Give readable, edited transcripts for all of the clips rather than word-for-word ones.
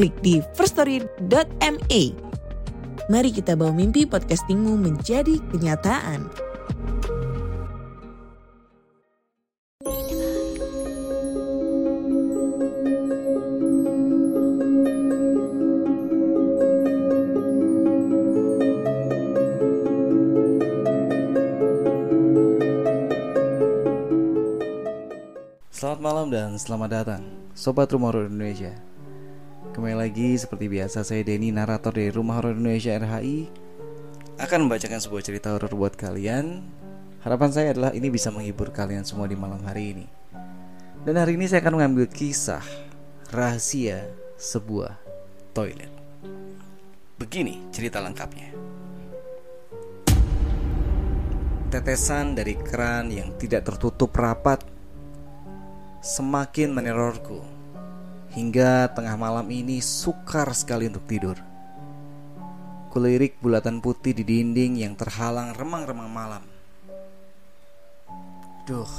klik di firstory.me. Mari kita bawa mimpi podcastingmu menjadi kenyataan. Selamat malam dan selamat datang, Sobat Rumah Horor Indonesia. Kembali lagi seperti biasa, saya Denny, narator dari Rumah Horor Indonesia RHI, akan membacakan sebuah cerita horor buat kalian. Harapan saya adalah ini bisa menghibur kalian semua di malam hari ini. Dan hari ini saya akan mengambil kisah rahasia sebuah toilet. Begini cerita lengkapnya. Tetesan dari keran yang tidak tertutup rapat semakin menerorku hingga tengah malam ini sukar sekali untuk tidur. Kulirik bulatan putih di dinding yang terhalang remang-remang malam. Duh,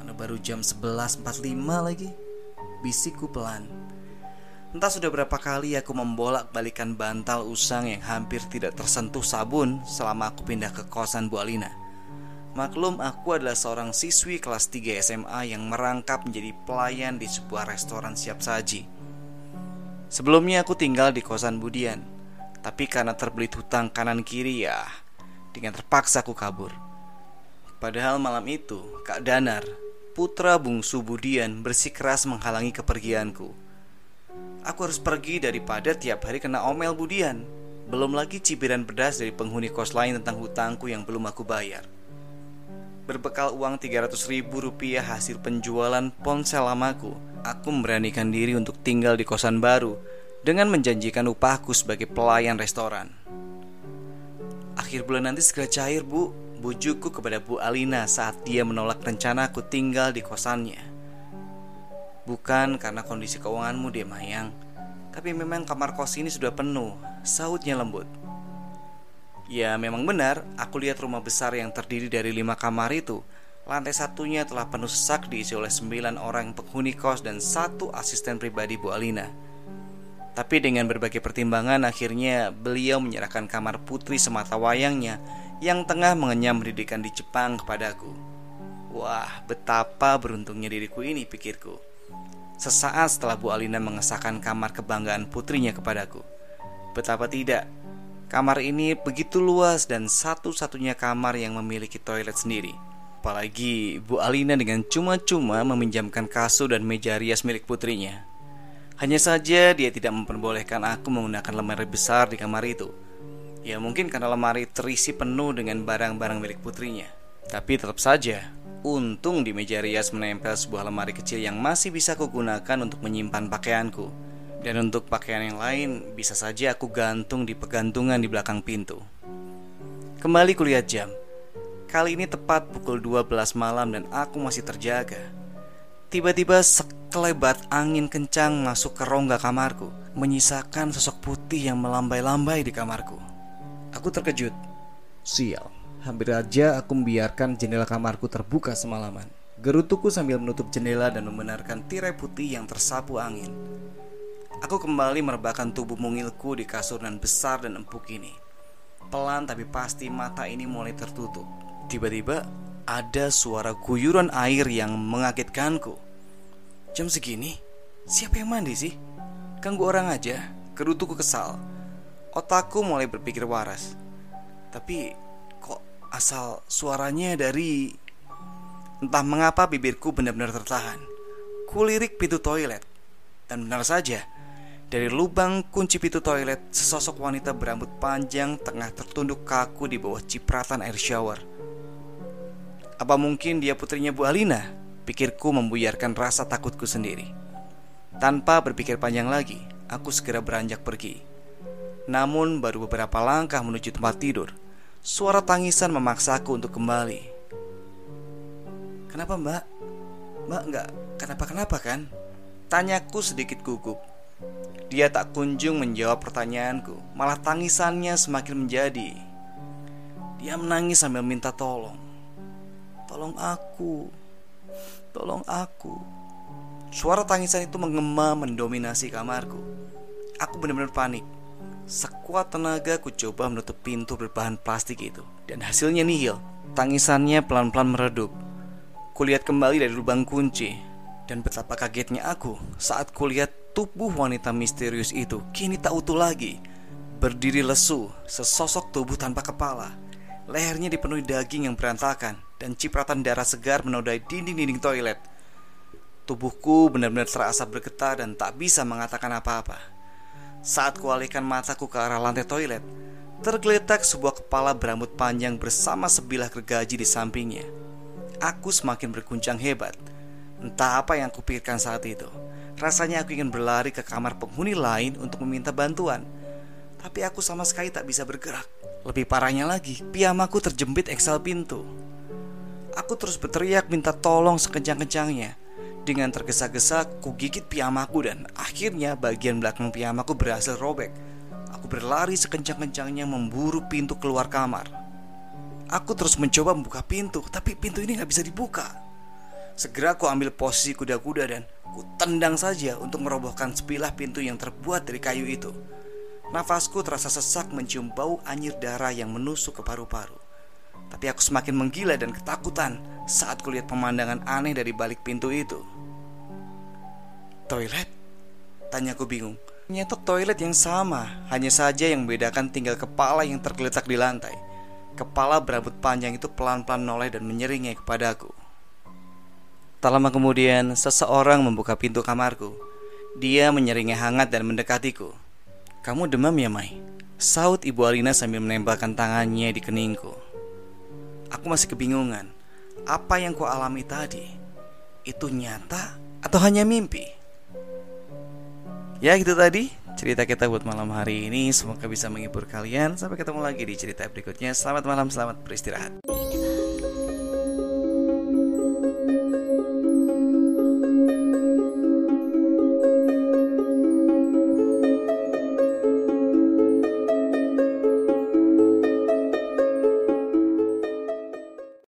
mana baru jam 11.45 lagi, bisikku pelan. Entah sudah berapa kali aku membolak-balikan bantal usang yang hampir tidak tersentuh sabun selama aku pindah ke kosan Bu Alina. Maklum, aku adalah seorang siswi kelas 3 SMA yang merangkap menjadi pelayan di sebuah restoran siap saji. Sebelumnya aku tinggal di kosan Budian, tapi karena terbelit hutang kanan kiri ya, dengan terpaksa aku kabur. Padahal malam itu, Kak Danar, putra bungsu Budian, bersikeras menghalangi kepergianku. Aku harus pergi daripada tiap hari kena omel Budian, belum lagi cibiran pedas dari penghuni kos lain tentang hutangku yang belum aku bayar. Berbekal uang 300 ribu rupiah hasil penjualan ponsel lamaku, aku memberanikan diri untuk tinggal di kosan baru dengan menjanjikan upahku sebagai pelayan restoran. Akhir bulan nanti segera cair, Bu, bujukku kepada Bu Alina saat dia menolak rencana aku tinggal di kosannya. Bukan karena kondisi keuanganmu, dia mayang, tapi memang kamar kos ini sudah penuh, sahutnya lembut. Ya memang benar, aku lihat rumah besar yang terdiri dari 5 kamar itu. Lantai satunya telah penuh sesak diisi oleh 9 orang penghuni kos dan 1 asisten pribadi Bu Alina. Tapi dengan berbagai pertimbangan, akhirnya beliau menyerahkan kamar putri semata wayangnya yang tengah mengenyam pendidikan di Jepang kepadaku. Wah, betapa beruntungnya diriku ini, pikirku, sesaat setelah Bu Alina mengesahkan kamar kebanggaan putrinya kepadaku. Betapa tidak, kamar ini begitu luas dan satu-satunya kamar yang memiliki toilet sendiri. Apalagi Bu Alina dengan cuma-cuma meminjamkan kasur dan meja rias milik putrinya. Hanya saja dia tidak memperbolehkan aku menggunakan lemari besar di kamar itu. Ya mungkin karena lemari terisi penuh dengan barang-barang milik putrinya. Tapi tetap saja, untung di meja rias menempel sebuah lemari kecil yang masih bisa aku gunakan untuk menyimpan pakaianku. Dan untuk pakaian yang lain, bisa saja aku gantung di pegantungan di belakang pintu. Kembali kulihat jam. Kali ini tepat pukul 12 malam dan aku masih terjaga. Tiba-tiba sekelebat angin kencang masuk ke rongga kamarku, menyisakan sosok putih yang melambai-lambai di kamarku. Aku terkejut. Sial, hampir aja aku membiarkan jendela kamarku terbuka semalaman. Gerutuku sambil menutup jendela dan membenarkan tirai putih yang tersapu angin. Aku kembali merebahkan tubuh mungilku di kasur dan besar dan empuk ini. Pelan tapi pasti mata ini mulai tertutup. Tiba-tiba ada suara guyuran air yang mengagetkanku. Jam segini? Siapa yang mandi sih? Ganggu orang aja, gerutuku kesal. Otakku mulai berpikir waras. Tapi kok asal suaranya dari... Entah mengapa bibirku benar-benar tertahan. Kulirik pintu toilet. Dan benar saja, dari lubang kunci pintu toilet, sesosok wanita berambut panjang tengah tertunduk kaku di bawah cipratan air shower. Apa mungkin dia putrinya Bu Alina? Pikirku membuyarkan rasa takutku sendiri. Tanpa berpikir panjang lagi, aku segera beranjak pergi. Namun baru beberapa langkah menuju tempat tidur, suara tangisan memaksaku untuk kembali. "Kenapa Mbak? Mbak nggak kenapa-kenapa kan?" tanyaku sedikit gugup. Dia tak kunjung menjawab pertanyaanku, malah tangisannya semakin menjadi. Dia menangis sambil minta tolong. "Tolong aku, tolong aku." Suara tangisan itu menggema mendominasi kamarku. Aku benar-benar panik. Sekuat tenaga ku coba menutup pintu berbahan plastik itu, dan hasilnya nihil. Tangisannya pelan-pelan meredup. Kulihat kembali dari lubang kunci, dan betapa kagetnya aku saat kulihat tubuh wanita misterius itu kini tak utuh lagi. Berdiri lesu, sesosok tubuh tanpa kepala. Lehernya dipenuhi daging yang berantakan, dan cipratan darah segar menodai dinding-dinding toilet. Tubuhku benar-benar terasa bergetar dan tak bisa mengatakan apa-apa. Saat kualihkan mataku ke arah lantai toilet, tergeletak sebuah kepala berambut panjang bersama sebilah gergaji di sampingnya. Aku semakin berguncang hebat. Entah apa yang aku pikirkan saat itu. Rasanya aku ingin berlari ke kamar penghuni lain untuk meminta bantuan, tapi aku sama sekali tak bisa bergerak. Lebih parahnya lagi, piyamaku terjepit eksal pintu. Aku terus berteriak minta tolong sekencang-kencangnya. Dengan tergesa-gesa, ku gigit piyamaku dan akhirnya bagian belakang piyamaku berhasil robek. Aku berlari sekencang-kencangnya memburu pintu keluar kamar. Aku terus mencoba membuka pintu, tapi pintu ini gak bisa dibuka. Segera ku ambil posisi kuda-kuda dan ku tendang saja untuk merobohkan sebilah pintu yang terbuat dari kayu itu. Nafasku terasa sesak mencium bau anyir darah yang menusuk ke paru-paru. Tapi aku semakin menggila dan ketakutan saat kulihat pemandangan aneh dari balik pintu itu. "Toilet?" tanyaku bingung. Ternyata toilet yang sama, hanya saja yang membedakan tinggal kepala yang tergeletak di lantai. Kepala berambut panjang itu pelan-pelan menoleh dan menyeringai kepadaku. Tak lama kemudian, seseorang membuka pintu kamarku. Dia menyeringai hangat dan mendekatiku. "Kamu demam ya, Mai?" saut Ibu Alina sambil menembakkan tangannya di keningku. Aku masih kebingungan. Apa yang ku alami tadi itu nyata atau hanya mimpi? Ya, gitu tadi cerita kita buat malam hari ini. Semoga bisa menghibur kalian. Sampai ketemu lagi di cerita berikutnya. Selamat malam, selamat beristirahat.